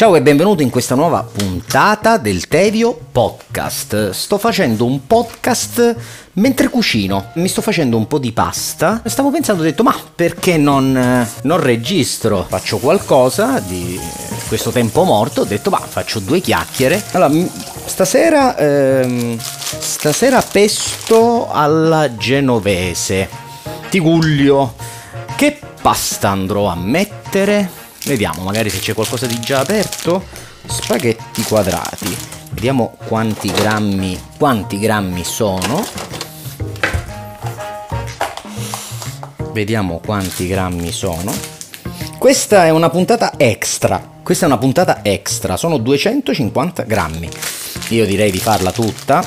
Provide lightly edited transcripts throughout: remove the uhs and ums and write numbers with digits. Ciao e benvenuto in questa nuova puntata del Tevio Podcast. Sto facendo un podcast mentre cucino, mi sto facendo un po' di pasta. Stavo pensando, ho detto, ma perché non registro? Faccio qualcosa di questo tempo morto, ho detto, ma faccio due chiacchiere. Allora, stasera pesto alla genovese Tiguglio. Che pasta andrò a mettere? Vediamo magari se c'è qualcosa di già aperto. Spaghetti quadrati. Vediamo quanti grammi sono. Vediamo quanti grammi sono. Questa è una puntata extra. Sono 250 grammi. Io direi di farla tutta.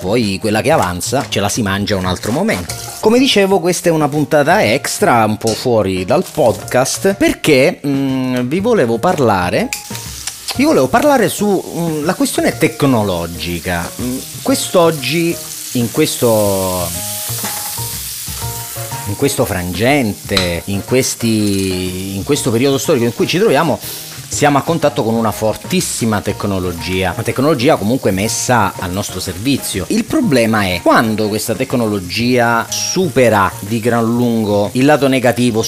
Poi quella che avanza ce la si mangia un altro momento. Come dicevo, questa è una puntata extra, un po' fuori dal podcast, perché vi volevo parlare su la questione tecnologica. Quest'oggi, in questo frangente, in questo periodo storico in cui ci troviamo, siamo a contatto con una fortissima tecnologia, una tecnologia comunque messa al nostro servizio. Il problema è quando questa tecnologia supera di gran lungo il lato negativo,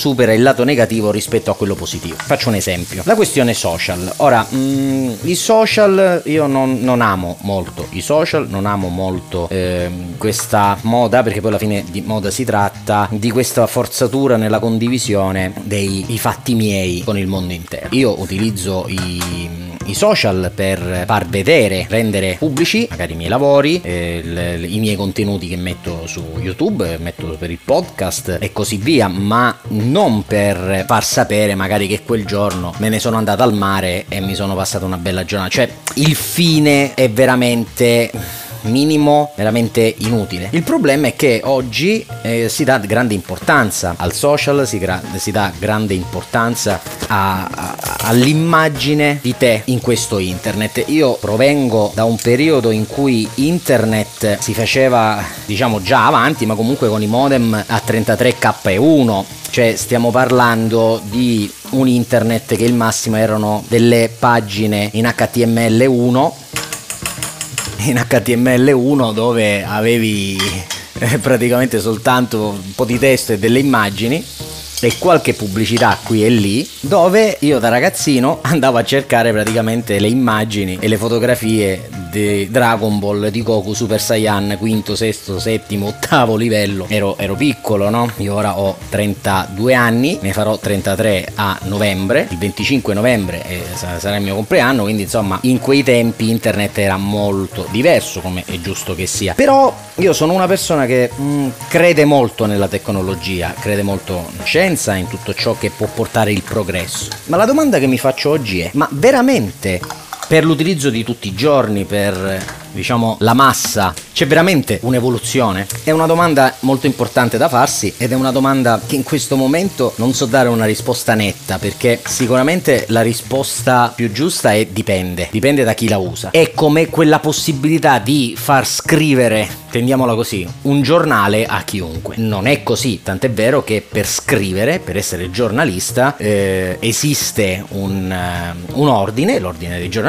rispetto a quello positivo. Faccio un esempio, la questione social. Ora, i social, io non amo molto i social, non amo molto questa moda, perché poi alla fine di moda si tratta, di questa forzatura nella condivisione dei fatti miei con il mondo intero. Io utilizzo i social per far vedere, rendere pubblici magari i miei lavori, i miei contenuti che metto su YouTube, metto per il podcast e così via, ma non per far sapere magari che quel giorno me ne sono andato al mare e mi sono passata una bella giornata. Cioè, il fine è veramente minimo, veramente inutile. Il problema è che oggi si dà grande importanza al social, si dà grande importanza all'immagine di te in questo internet. Io provengo da un periodo in cui internet si faceva, diciamo, già avanti, ma comunque con i modem a 33K1, cioè stiamo parlando di un internet che il massimo erano delle pagine in HTML1, dove avevi praticamente soltanto un po' di testo e delle immagini e qualche pubblicità qui e lì, dove io da ragazzino andavo a cercare praticamente le immagini e le fotografie di Dragon Ball, di Goku, Super Saiyan, quinto, sesto, settimo, ottavo livello. Ero piccolo, no? Io ora ho 32 anni, ne farò 33 a novembre, il 25 novembre sarà il mio compleanno, quindi insomma in quei tempi internet era molto diverso, come è giusto che sia. Però io sono una persona che crede molto nella tecnologia, crede molto in scienza, in tutto ciò che può portare il progresso. Ma la domanda che mi faccio oggi è: ma veramente per l'utilizzo di tutti i giorni, per, diciamo, la massa, c'è veramente un'evoluzione? È una domanda molto importante da farsi ed è una domanda che in questo momento non so dare una risposta netta, perché sicuramente la risposta più giusta è dipende da chi la usa. È come quella possibilità di far scrivere, tendiamola così, un giornale a chiunque. Non è così, tant'è vero che per scrivere, per essere giornalista, esiste un ordine, l'ordine dei giornalisti,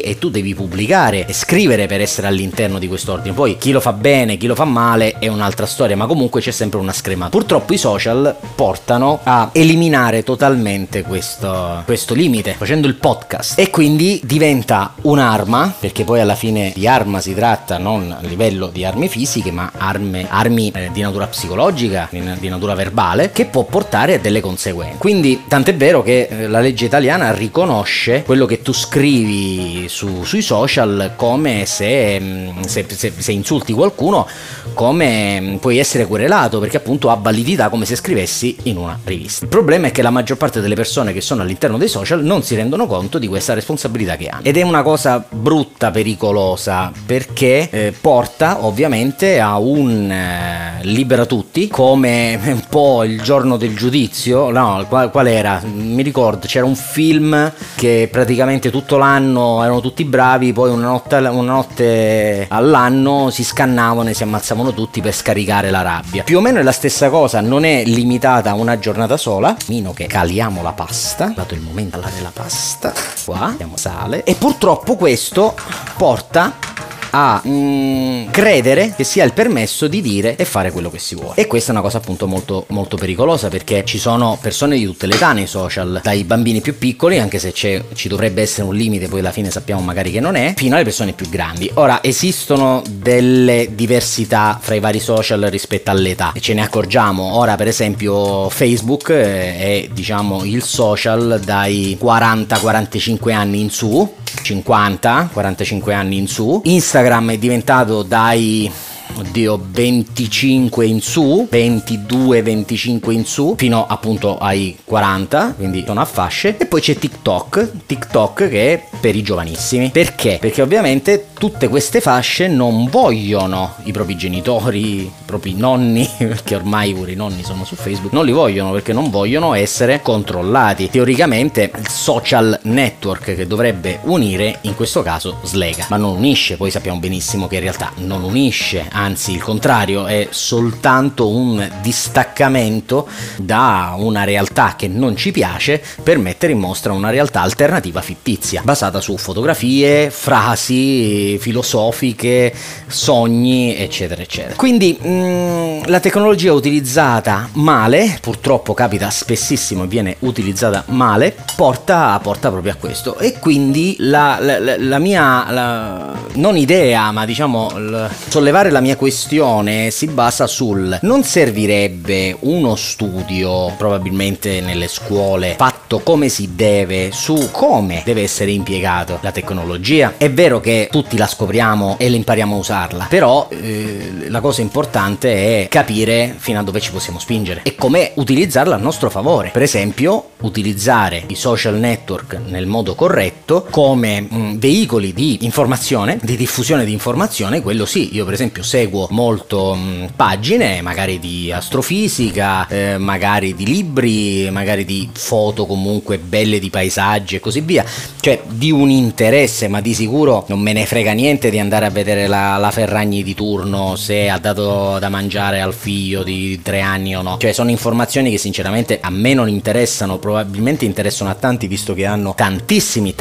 e tu devi pubblicare e scrivere per essere all'interno di quest'ordine. Poi chi lo fa bene, chi lo fa male è un'altra storia, ma comunque c'è sempre una scremata. Purtroppo i social portano a eliminare totalmente questo limite, facendo il podcast, e quindi diventa un'arma, perché poi alla fine di arma si tratta, non a livello di armi fisiche, ma armi di natura psicologica, di natura verbale, che può portare a delle conseguenze. Quindi tant'è vero che la legge italiana riconosce quello che tu scrivi sui social come se insulti qualcuno, come puoi essere querelato, perché appunto ha validità come se scrivessi in una rivista. Il problema è che la maggior parte delle persone che sono all'interno dei social non si rendono conto di questa responsabilità che hanno, ed è una cosa brutta, pericolosa, perché porta ovviamente praticamente a un libera tutti, come un po' il giorno del giudizio, no, qual era? Mi ricordo, c'era un film che praticamente tutto l'anno erano tutti bravi, poi una notte all'anno si scannavano e si ammazzavano tutti per scaricare la rabbia. Più o meno è la stessa cosa, non è limitata a una giornata sola. Meno che caliamo la pasta, è dato il momento della pasta, qua abbiamo sale, e purtroppo questo porta a credere che sia il permesso di dire e fare quello che si vuole, e questa è una cosa appunto molto molto pericolosa, perché ci sono persone di tutte le età nei social, dai bambini più piccoli, anche se ci dovrebbe essere un limite, poi alla fine sappiamo magari che non è, fino alle persone più grandi. Ora esistono delle diversità fra i vari social rispetto all'età e ce ne accorgiamo. Ora per esempio Facebook è diciamo il social dai 40-45 anni in su, 50-45 anni in su. Instagram è diventato dai, oddio, 25 in su, 22-25 in su, fino appunto ai 40, quindi sono a fasce. E poi c'è TikTok che è per i giovanissimi. Perché? Perché ovviamente tutte queste fasce non vogliono i propri genitori, i propri nonni, perché ormai pure i nonni sono su Facebook, non li vogliono perché non vogliono essere controllati. Teoricamente il social network che dovrebbe unire, in questo caso slega, ma non unisce. Poi sappiamo benissimo che in realtà non unisce, anzi il contrario, è soltanto un distaccamento da una realtà che non ci piace per mettere in mostra una realtà alternativa fittizia, basata su fotografie, frasi filosofiche, sogni, eccetera eccetera. Quindi la tecnologia utilizzata male, purtroppo capita spessissimo, viene utilizzata male, porta proprio a questo. E quindi sollevare la mia questione si basa sul: non servirebbe uno studio, probabilmente nelle scuole, fatto come si deve, su come deve essere impiegato la tecnologia? È vero che tutti la scopriamo e le impariamo a usarla, però la cosa importante è capire fino a dove ci possiamo spingere e come utilizzarla a nostro favore. Per esempio, utilizzare i social network nel modo corretto come veicoli di informazione, di diffusione di informazione, quello sì. Io per esempio seguo molto pagine magari di astrofisica, magari di libri, magari di foto comunque belle di paesaggi e così via, cioè di un interesse, ma di sicuro non me ne frega niente di andare a vedere la Ferragni di turno, se ha dato da mangiare al figlio di 3 anni o no. Cioè sono informazioni che sinceramente a me non interessano, probabilmente interessano a tanti, visto che hanno tantissimi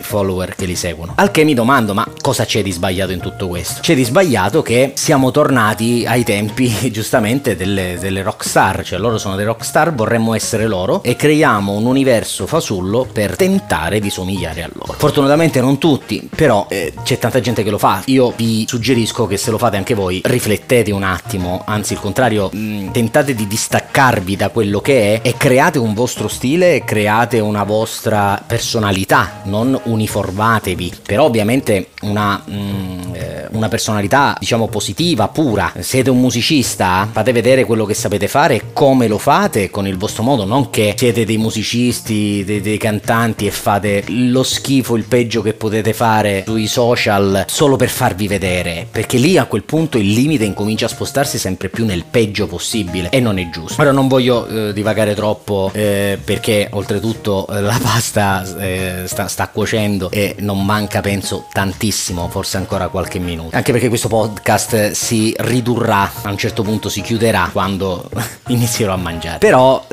follower che li seguono. Al che mi domando: ma cosa c'è di sbagliato in tutto questo? C'è di sbagliato che siamo tornati ai tempi giustamente delle rockstar, cioè loro sono dei rockstar, vorremmo essere loro, e creiamo un universo fasullo per tentare di somigliare a loro. Fortunatamente non tutti, però c'è tanta gente che lo fa. Io vi suggerisco che, se lo fate anche voi, riflettete un attimo, anzi il contrario, tentate di distaccarvi da quello che è e create un vostro stile, create una vostra personalità, non uniformatevi, però ovviamente una personalità diciamo positiva, pura. Siete un musicista, fate vedere quello che sapete fare, come lo fate, con il vostro modo, non che siete dei musicisti, dei cantanti e fate lo schifo, il peggio che potete fare sui social solo per farvi vedere, perché lì a quel punto il limite incomincia a spostarsi sempre più nel peggio possibile e non è giusto. Ora non voglio divagare troppo, perché oltretutto la pasta sta cuocendo e non manca penso tantissimo, forse ancora qualche minuto, anche perché questo podcast si ridurrà, a un certo punto si chiuderà quando inizierò a mangiare. Però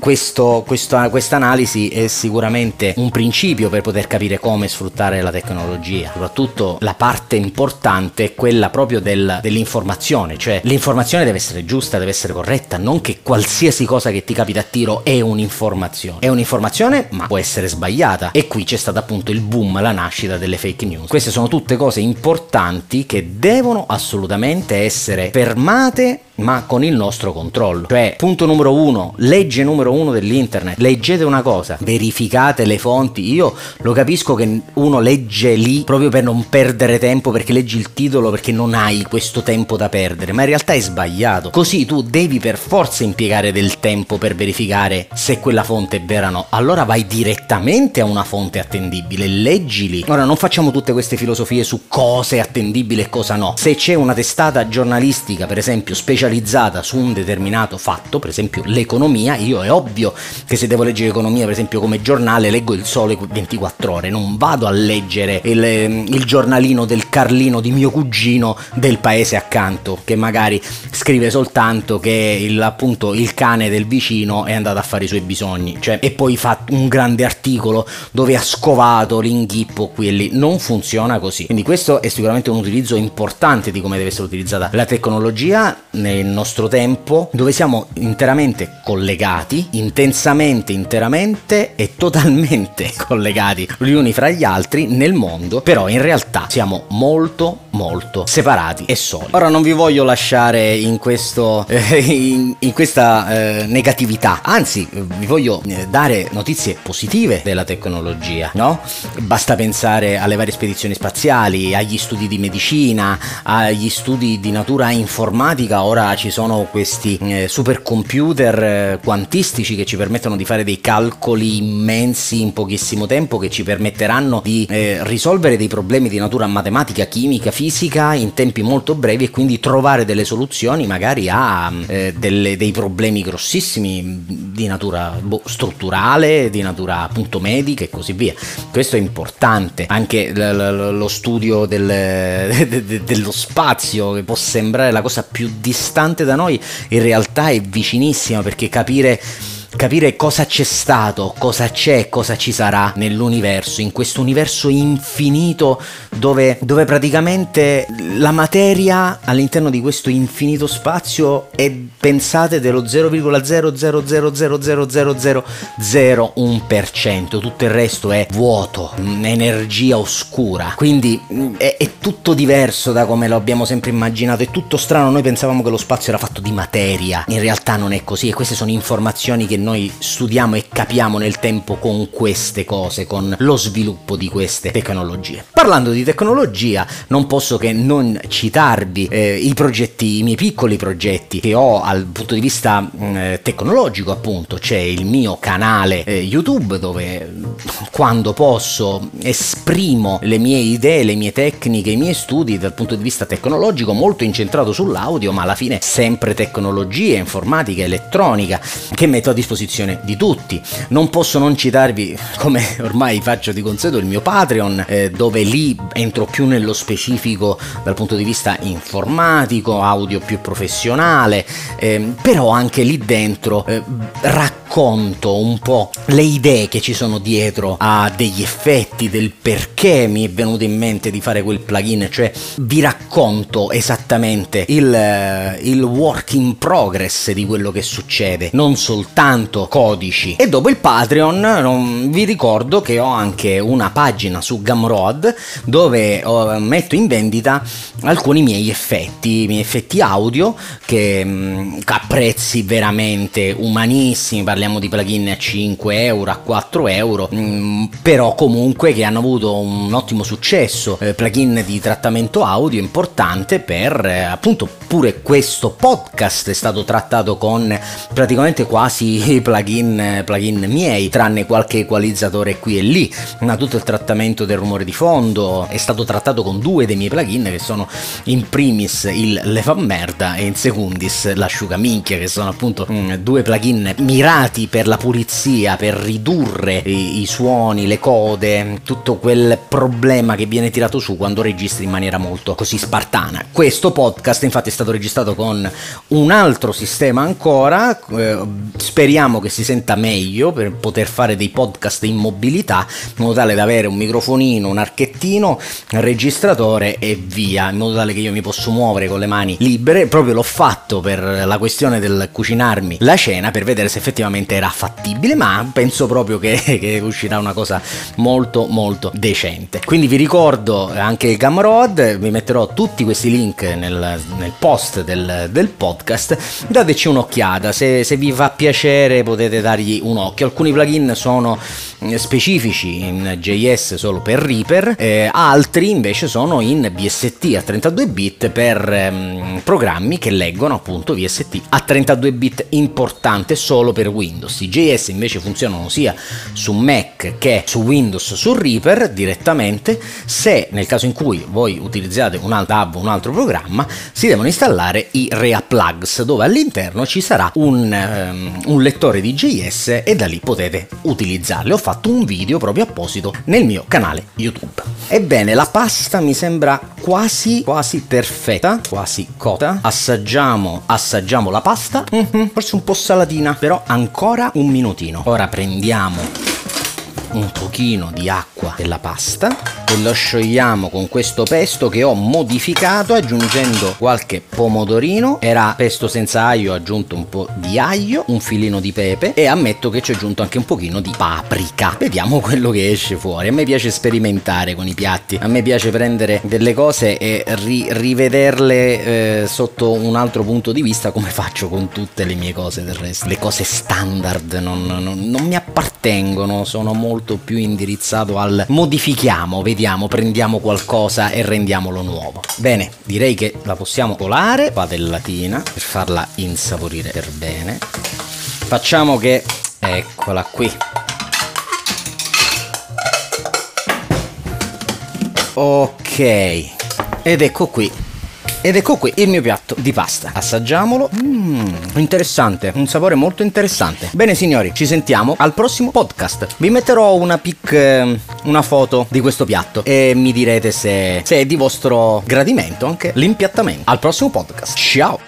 quest'analisi è sicuramente un principio per poter capire come sfruttare la tecnologia. Soprattutto la parte importante è quella proprio dell'informazione, cioè l'informazione deve essere giusta, deve essere corretta, non che qualsiasi cosa che ti capita a tiro è un'informazione. È un'informazione ma può essere sbagliata, e qui c'è stato appunto il boom, la nascita delle fake news. Queste sono tutte cose importanti che devono assolutamente essere fermate ma con il nostro controllo. Cioè, punto numero uno, legge numero uno dell'internet: leggete una cosa, verificate le fonti. Io lo capisco che uno legge lì proprio per non perdere tempo, perché leggi il titolo perché non hai questo tempo da perdere, ma in realtà è sbagliato. Così tu devi per forza impiegare del tempo per verificare se quella fonte è vera o no. Allora vai direttamente a una fonte attendibile, leggili. Ora, non facciamo tutte queste filosofie su cosa è attendibile e cosa no. Se c'è una testata giornalistica, per esempio, specializzata su un determinato fatto, per esempio l'economia, io è ovvio che se devo leggere economia, per esempio come giornale, leggo il Sole 24 ore, non vado a leggere il giornalino del Carlino di mio cugino del paese accanto, che magari scrive soltanto che appunto il cane del vicino è andato a fare i suoi bisogni, cioè, e poi fa un grande articolo dove ha scovato l'inghippo qui e lì. Non funziona così. Quindi questo è sicuramente un utilizzo importante di come deve essere utilizzata la tecnologia nel nostro tempo, dove siamo interamente collegati, intensamente, interamente e totalmente collegati gli uni fra gli altri nel mondo, però in realtà siamo molto molto separati e soli. Ora, non vi voglio lasciare in questo in questa negatività, anzi vi voglio dare notizie positive della tecnologia, no? Basta pensare alle varie spedizioni spaziali, agli studi di medicina, agli studi di natura informatica. Ora ci sono questi supercomputer quantistici che ci permettono di fare dei calcoli immensi in pochissimo tempo, che ci permetteranno di risolvere dei problemi di natura matematica, chimica, fisica in tempi molto brevi, e quindi trovare delle soluzioni magari a dei problemi grossissimi di natura strutturale, di natura appunto medica e così via. Questo è importante. Anche lo studio dello spazio, che può sembrare la cosa più distante da noi, in realtà è vicinissima, perché capire cosa c'è stato, cosa c'è, cosa ci sarà nell'universo, in questo universo infinito dove praticamente la materia all'interno di questo infinito spazio è, pensate, dello 0,000000001%, tutto il resto è vuoto, energia oscura. Quindi è tutto diverso da come lo abbiamo sempre immaginato, è tutto strano. Noi pensavamo che lo spazio era fatto di materia, in realtà non è così, e queste sono informazioni che noi studiamo e capiamo nel tempo con queste cose, con lo sviluppo di queste tecnologie. Parlando di tecnologia, non posso che non citarvi i miei piccoli progetti che ho al punto di vista tecnologico. Appunto, c'è il mio canale YouTube, dove quando posso esprimo le mie idee, le mie tecniche, i miei studi dal punto di vista tecnologico, molto incentrato sull'audio, ma alla fine sempre tecnologie, informatica, elettronica, che metto a disposizione di tutti. Non posso non citarvi, come ormai faccio di consueto, il mio Patreon, dove lì entro più nello specifico dal punto di vista informatico, audio più professionale, però anche lì dentro racconto un po' le idee che ci sono dietro a degli effetti, del perché mi è venuto in mente di fare quel plugin, cioè vi racconto esattamente il work in progress di quello che succede, non soltanto codici. E dopo il Patreon vi ricordo che ho anche una pagina su Gumroad, dove metto in vendita alcuni miei effetti audio, che a prezzi veramente umanissimi, parliamo di plugin a 5 euro, a 4 euro, però comunque che hanno avuto un ottimo successo, plugin di trattamento audio importante per appunto pure questo podcast è stato trattato con praticamente quasi plugin miei, tranne qualche equalizzatore qui e lì, ma tutto il trattamento del rumore di fondo è stato trattato con due dei miei plugin, che sono in primis il Leva Merda e in secundis l'asciugaminchia, che sono appunto due plugin mirati per la pulizia, per ridurre i suoni, le code, tutto quel problema che viene tirato su quando registri in maniera molto così spartana. Questo podcast infatti è stato registrato con un altro sistema ancora, speriamo speriamo che si senta meglio per poter fare dei podcast in mobilità, in modo tale da avere un microfonino, un archettino, un registratore e via, in modo tale che io mi posso muovere con le mani libere. Proprio l'ho fatto per la questione del cucinarmi la cena, per vedere se effettivamente era fattibile, ma penso proprio che uscirà una cosa molto molto decente. Quindi vi ricordo anche Gumroad, vi metterò tutti questi link nel post del podcast, dateci un'occhiata, se vi fa piacere potete dargli un occhio. Alcuni plugin sono specifici in JS solo per Reaper, altri invece sono in BST a 32 bit per programmi che leggono appunto VST a 32 bit, importante solo per Windows. I JS invece funzionano sia su Mac che su Windows, su Reaper direttamente. Se nel caso in cui voi utilizzate un'altra app o un altro programma, si devono installare i Reaplugs, dove all'interno ci sarà un lettore di JS e da lì potete utilizzarli. Ho fatto un video proprio apposito nel mio canale YouTube. Ebbene, la pasta mi sembra quasi perfetta, quasi cotta. Assaggiamo la pasta. Forse un po' salatina, però ancora un minutino. Ora prendiamo un pochino di acqua della pasta e lo sciogliamo con questo pesto che ho modificato aggiungendo qualche pomodorino. Era pesto senza aglio, ho aggiunto un po' di aglio, un filino di pepe e ammetto che ci ho aggiunto anche un pochino di paprika. Vediamo quello che esce fuori. A me piace sperimentare con i piatti, a me piace prendere delle cose e rivederle sotto un altro punto di vista, come faccio con tutte le mie cose del resto. Le cose standard non mi appartengono, sono molto più indirizzato al modifichiamo, vediamo, prendiamo qualcosa e rendiamolo nuovo. Bene, direi che la possiamo colare, patellatina per farla insaporire per bene. Facciamo che, eccola qui. Ok, ed ecco qui il mio piatto di pasta. Assaggiamolo. Interessante, un sapore molto interessante. Bene signori, ci sentiamo al prossimo podcast. Vi metterò una foto di questo piatto e mi direte se è di vostro gradimento anche l'impiattamento. Al prossimo podcast, ciao.